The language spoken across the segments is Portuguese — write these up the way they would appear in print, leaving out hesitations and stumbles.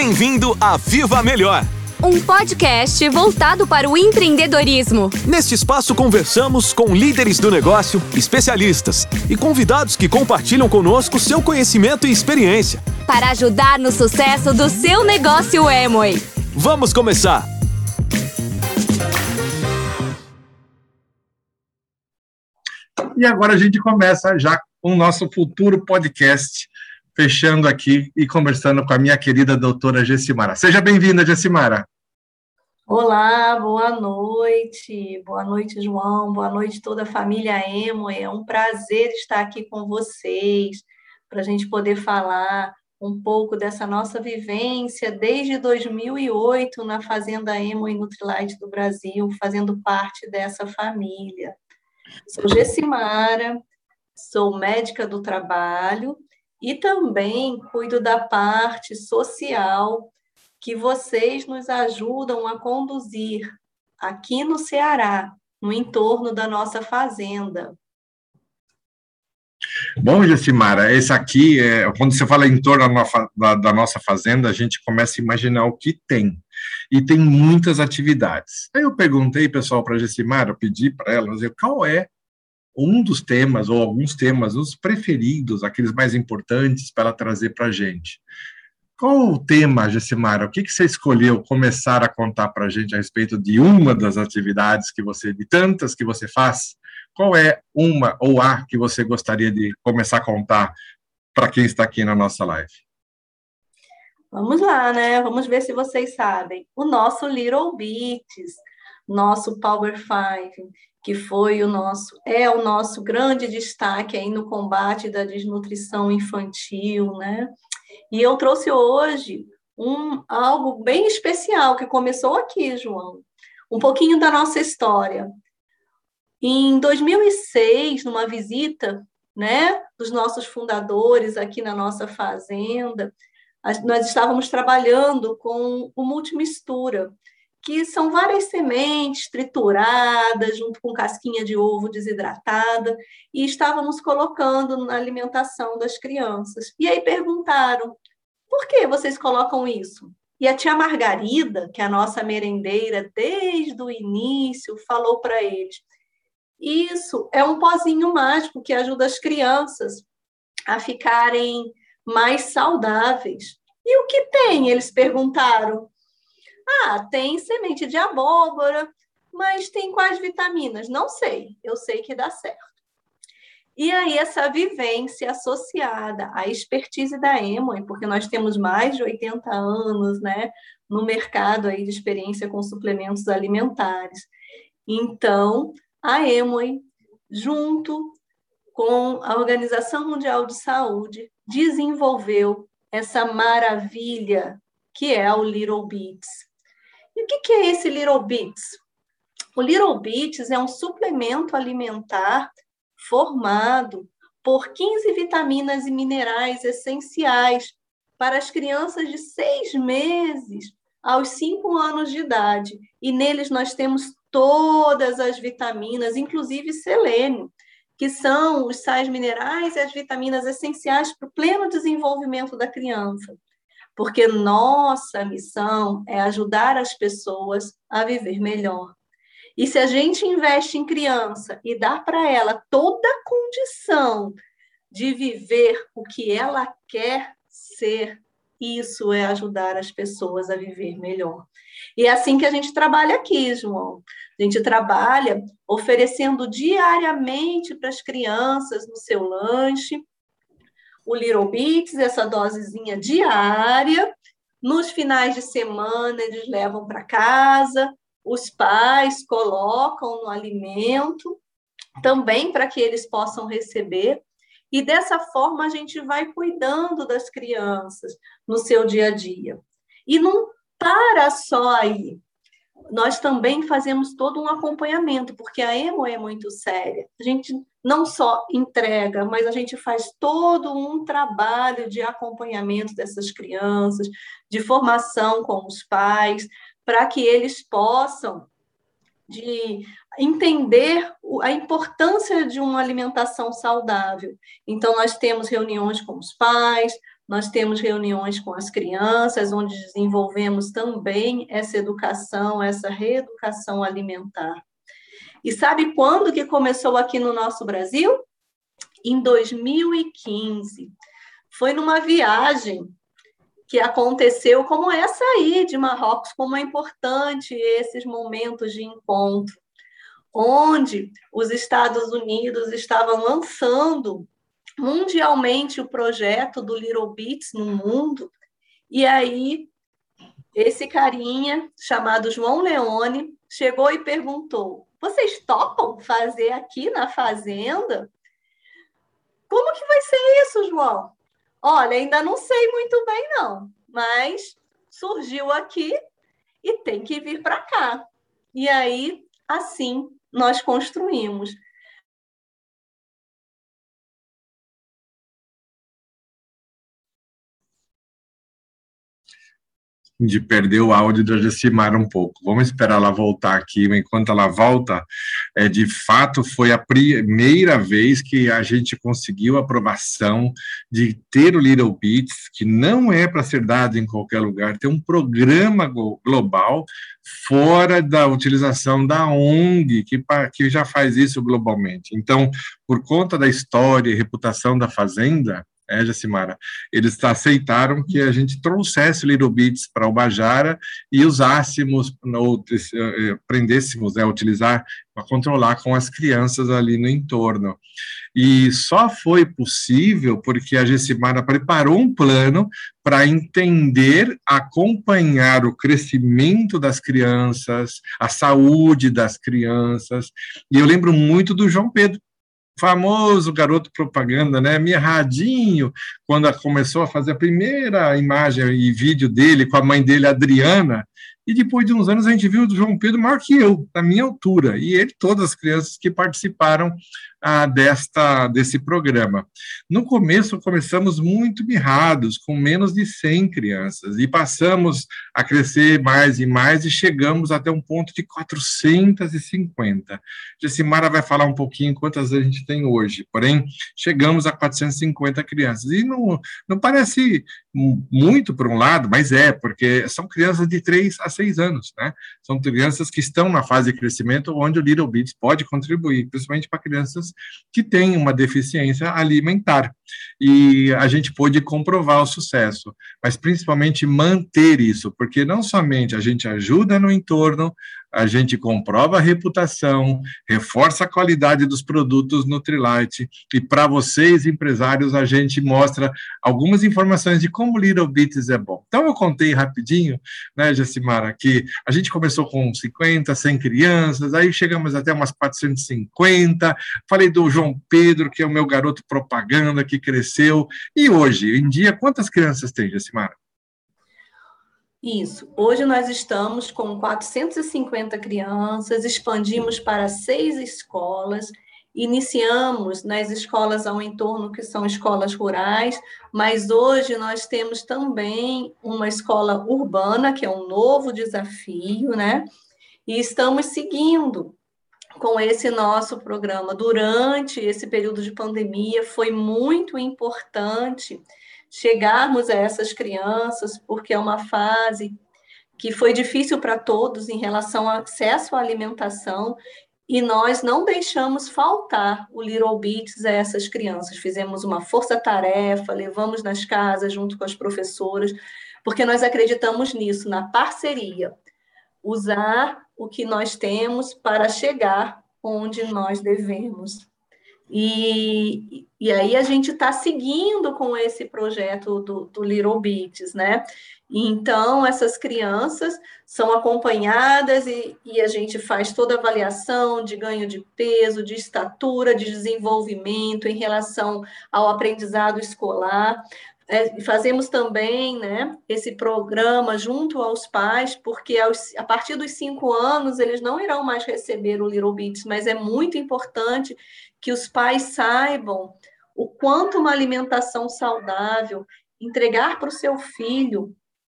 Bem-vindo a Viva Melhor, um podcast voltado para o empreendedorismo. Neste espaço conversamos com líderes do negócio, especialistas e convidados que compartilham conosco seu conhecimento e experiência para ajudar no sucesso do seu negócio Amway. Vamos começar! E agora a gente começa já o nosso futuro podcast, fechando aqui e conversando com a minha querida doutora Gecimara. Seja bem-vinda, Gecimara. Olá, boa noite. Boa noite, João. Boa noite, toda a família Emoe. É um prazer estar aqui com vocês para a gente poder falar um pouco dessa nossa vivência desde 2008 na Fazenda Amway Nutrilite do Brasil, fazendo parte dessa família. Sou Gecimara, sou médica do trabalho, e também cuido da parte social que vocês nos ajudam a conduzir aqui no Ceará, no entorno da nossa fazenda. Bom, Gecimara, esse aqui, quando você fala em torno da nossa fazenda, a gente começa a imaginar o que tem. E tem muitas atividades. Aí eu perguntei, pessoal, para a Gecimara, pedi para ela, qual é um dos temas, ou alguns temas, os preferidos, aqueles mais importantes para ela trazer para a gente. Qual o tema, Gecimara? O que você escolheu começar a contar para a gente a respeito de uma das atividades que você, de tantas que você faz? Qual é uma ou a que você gostaria de começar a contar para quem está aqui na nossa live? Vamos lá, né? Vamos ver se vocês sabem. O nosso Little Beats, nosso Power 5, que foi o nosso grande destaque aí no combate da desnutrição infantil, né? E eu trouxe hoje algo bem especial que começou aqui, João. Um pouquinho da nossa história. Em 2006, numa visita, né, dos nossos fundadores aqui na nossa fazenda, nós estávamos trabalhando com o Multimistura, que são várias sementes trituradas, junto com casquinha de ovo desidratada, e estávamos colocando na alimentação das crianças. E aí perguntaram, por que vocês colocam isso? E a tia Margarida, que é a nossa merendeira desde o início, falou para eles, isso é um pozinho mágico que ajuda as crianças a ficarem mais saudáveis. E o que tem? Eles perguntaram. Ah, tem semente de abóbora, mas tem quais vitaminas? Não sei, eu sei que dá certo. E aí essa vivência associada à expertise da Emoe, porque nós temos mais de 80 anos, né, no mercado aí de experiência com suplementos alimentares. Então, a Emoe, junto com a Organização Mundial de Saúde, desenvolveu essa maravilha que é o Little Beats. E o que é esse Little Beats? O Little Beats é um suplemento alimentar formado por 15 vitaminas e minerais essenciais para as crianças de 6 meses aos 5 anos de idade. E neles nós temos todas as vitaminas, inclusive selênio, que são os sais minerais e as vitaminas essenciais para o pleno desenvolvimento da criança. Porque nossa missão é ajudar as pessoas a viver melhor. E se a gente investe em criança e dá para ela toda a condição de viver o que ela quer ser, isso é ajudar as pessoas a viver melhor. E é assim que a gente trabalha aqui, João. A gente trabalha oferecendo diariamente para as crianças no seu lanche, o Little Beats, essa dosezinha diária, nos finais de semana eles levam para casa, os pais colocam no alimento, também para que eles possam receber, e dessa forma a gente vai cuidando das crianças no seu dia a dia. E não para só aí, nós também fazemos todo um acompanhamento, porque a Emoe é muito séria, a gente não só entrega, mas a gente faz todo um trabalho de acompanhamento dessas crianças, de formação com os pais, para que eles possam entender a importância de uma alimentação saudável. Então, nós temos reuniões com os pais, Nós temos reuniões com as crianças, onde desenvolvemos também essa educação, essa reeducação alimentar. E sabe quando que começou aqui no nosso Brasil? Em 2015. Foi numa viagem que aconteceu como essa aí de Marrocos, como é importante esses momentos de encontro, onde os Estados Unidos estavam lançando mundialmente o projeto do Little Beats no mundo, e aí esse carinha chamado João Leone chegou e perguntou: vocês topam fazer aqui na fazenda? Como que vai ser isso, João? Olha, ainda não sei muito bem não, mas surgiu aqui e tem que vir para cá. E aí, assim, nós construímos. De perder o áudio da Gecimara um pouco. Vamos esperar ela voltar aqui. Enquanto ela volta, de fato, foi a primeira vez que a gente conseguiu a aprovação de ter o Little Beats, que não é para ser dado em qualquer lugar, tem um programa global fora da utilização da ONG, que já faz isso globalmente. Então, por conta da história e reputação da Fazenda, Gecimara, eles aceitaram que a gente trouxesse o Little Beats para Ubajara e usássemos, aprendêssemos a utilizar, a controlar com as crianças ali no entorno. E só foi possível porque a Gecimara preparou um plano para entender, acompanhar o crescimento das crianças, a saúde das crianças. E eu lembro muito do João Pedro, famoso garoto propaganda, né, mirradinho, quando começou a fazer a primeira imagem e vídeo dele com a mãe dele, Adriana, e depois de uns anos a gente viu o João Pedro maior que eu, da minha altura, e ele, todas as crianças que participaram desse programa. No começo, começamos muito mirrados, com menos de 100 crianças, e passamos a crescer mais e mais, e chegamos até um ponto de 450. Gecimara vai falar um pouquinho quantas a gente tem hoje, porém, chegamos a 450 crianças, e não parece muito por um lado, mas porque são crianças de 3 a 6 anos, né? São crianças que estão na fase de crescimento onde o Little Beats pode contribuir, principalmente para crianças que têm uma deficiência alimentar. E a gente pôde comprovar o sucesso, mas principalmente manter isso, porque não somente a gente ajuda no entorno, a gente comprova a reputação, reforça a qualidade dos produtos Nutrilite, e para vocês, empresários, a gente mostra algumas informações de como o Little Beats é bom. Então, eu contei rapidinho, né, Gecimara, que a gente começou com 50, 100 crianças, aí chegamos até umas 450, falei do João Pedro, que é o meu garoto propaganda, que cresceu, e hoje em dia, quantas crianças tem, Gecimara? Isso. Hoje nós estamos com 450 crianças, expandimos para 6 escolas, iniciamos nas escolas ao entorno, que são escolas rurais, mas hoje nós temos também uma escola urbana, que é um novo desafio, né? E estamos seguindo com esse nosso programa. Durante esse período de pandemia, foi muito importante chegarmos a essas crianças, porque é uma fase que foi difícil para todos em relação ao acesso à alimentação, e nós não deixamos faltar o Little Beats a essas crianças. Fizemos uma força-tarefa, levamos nas casas junto com as professoras, porque nós acreditamos nisso, na parceria, usar o que nós temos para chegar onde nós devemos. E aí a gente está seguindo com esse projeto do Little Beats, né? Então, essas crianças são acompanhadas e a gente faz toda a avaliação de ganho de peso, de estatura, de desenvolvimento em relação ao aprendizado escolar. Fazemos também, né, esse programa junto aos pais, porque a partir dos 5 anos eles não irão mais receber o Little Beats, mas é muito importante que os pais saibam o quanto uma alimentação saudável, entregar para o seu filho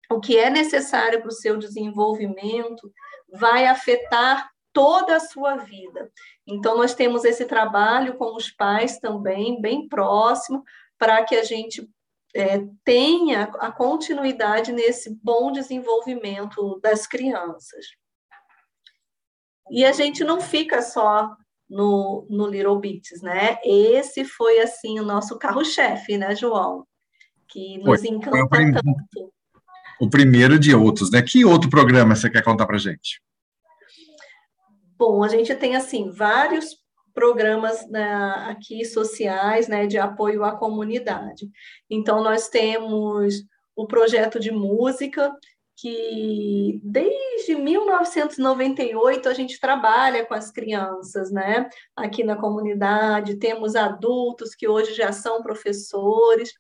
o que é necessário para o seu desenvolvimento, vai afetar toda a sua vida. Então, nós temos esse trabalho com os pais também, bem próximo, para que a gente tenha a continuidade nesse bom desenvolvimento das crianças. E a gente não fica só no Little Beats, né? Esse foi, assim, o nosso carro-chefe, né, João? Que nos encanta tanto. O primeiro de outros, né? Que outro programa você quer contar para a gente? Bom, a gente tem, assim, vários programas, né, aqui sociais, né, de apoio à comunidade. Então, nós temos o projeto de música, que desde 1998 a gente trabalha com as crianças, né? Aqui na comunidade, temos adultos que hoje já são professores,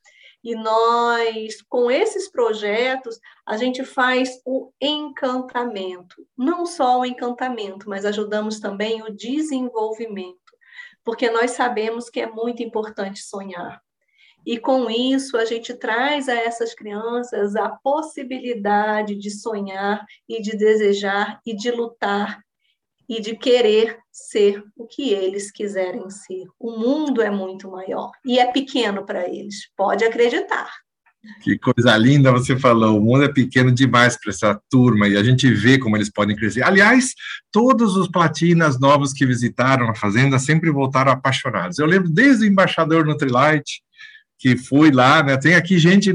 e nós, com esses projetos, a gente faz o encantamento. Não só o encantamento, mas ajudamos também o desenvolvimento, porque nós sabemos que é muito importante sonhar. E, com isso, a gente traz a essas crianças a possibilidade de sonhar e de desejar e de lutar e de querer ser o que eles quiserem ser. O mundo é muito maior e é pequeno para eles, pode acreditar. Que coisa linda você falou, o mundo é pequeno demais para essa turma e a gente vê como eles podem crescer. Aliás, todos os platinas novos que visitaram a Fazenda sempre voltaram apaixonados. Eu lembro desde o embaixador Nutrilite, que foi lá, né? Tem aqui gente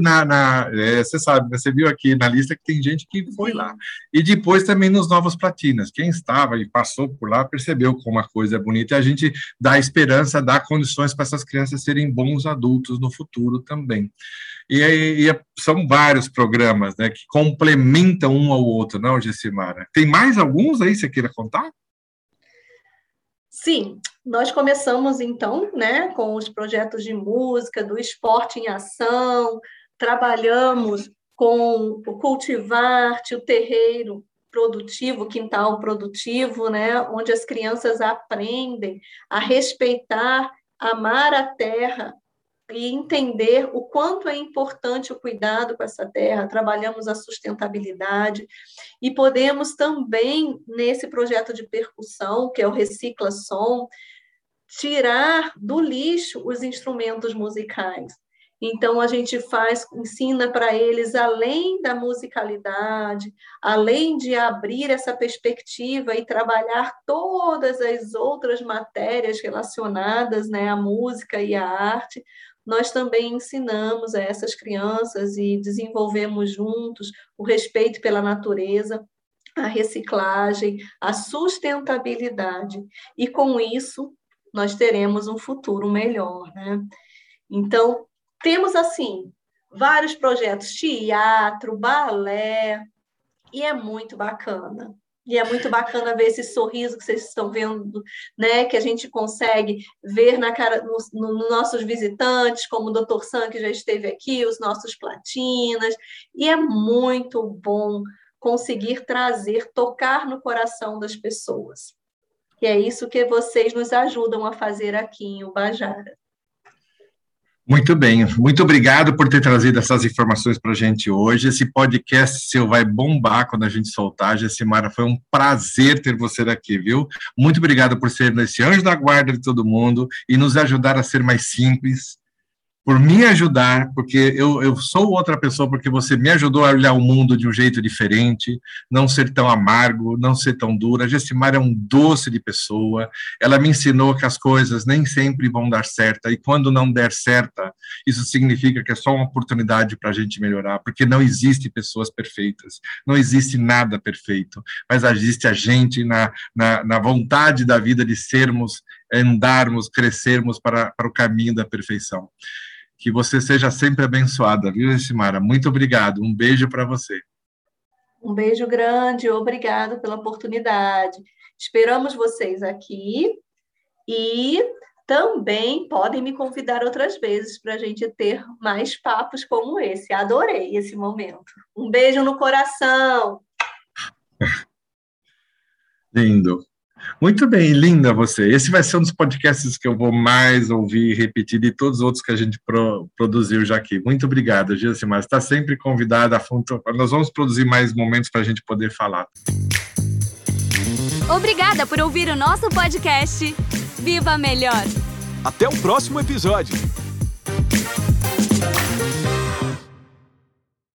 você sabe, você viu aqui na lista que tem gente que foi lá. E depois também nos Novos Platinas. Quem estava e passou por lá percebeu como a coisa é bonita. E a gente dá esperança, dá condições para essas crianças serem bons adultos no futuro também. E são vários programas, né, que complementam um ao outro, não, Gecimara? Tem mais alguns aí que você queira contar? Sim, nós começamos então, né, com os projetos de música, do esporte em ação, trabalhamos com o Cultivarte, o terreiro produtivo, quintal produtivo, né, onde as crianças aprendem a respeitar, amar a terra e entender o quanto é importante o cuidado com essa terra. Trabalhamos a sustentabilidade e podemos também, nesse projeto de percussão, que é o Recicla-Som, tirar do lixo os instrumentos musicais. Então, a gente ensina para eles, além da musicalidade, além de abrir essa perspectiva e trabalhar todas as outras matérias relacionadas, né, à música e à arte, nós também ensinamos a essas crianças e desenvolvemos juntos o respeito pela natureza, a reciclagem, a sustentabilidade. E, com isso, nós teremos um futuro melhor, né? Então, temos, assim, vários projetos, teatro, balé, e é muito bacana. E é muito bacana ver esse sorriso que vocês estão vendo, né, que a gente consegue ver na cara dos nossos visitantes, como o Dr. Sam, que já esteve aqui, os nossos platinas. E é muito bom conseguir trazer, tocar no coração das pessoas. E é isso que vocês nos ajudam a fazer aqui em Ubajara. Muito bem, muito obrigado por ter trazido essas informações para a gente hoje. Esse podcast seu vai bombar quando a gente soltar. Gecimara, foi um prazer ter você aqui, viu? Muito obrigado por ser esse anjo da guarda de todo mundo e nos ajudar a ser mais simples, por me ajudar, porque eu sou outra pessoa, porque você me ajudou a olhar o mundo de um jeito diferente, não ser tão amargo, não ser tão dura. A Gecimara é um doce de pessoa, ela me ensinou que as coisas nem sempre vão dar certo, e quando não der certo, isso significa que é só uma oportunidade para a gente melhorar, porque não existe pessoas perfeitas, não existe nada perfeito, mas existe a gente na vontade da vida de sermos, andarmos, crescermos para o caminho da perfeição. Que você seja sempre abençoada, viu, Gecimara? Muito obrigado, um beijo para você. Um beijo grande, obrigado pela oportunidade. Esperamos vocês aqui e também podem me convidar outras vezes para a gente ter mais papos como esse. Adorei esse momento. Um beijo no coração! Lindo. Muito bem, linda você. Esse vai ser um dos podcasts que eu vou mais ouvir e repetir de todos os outros que a gente produziu já aqui. Muito obrigado, Gecimara. Está sempre convidada a fundo. Nós vamos produzir mais momentos para a gente poder falar. Obrigada por ouvir o nosso podcast. Viva Melhor! Até o próximo episódio!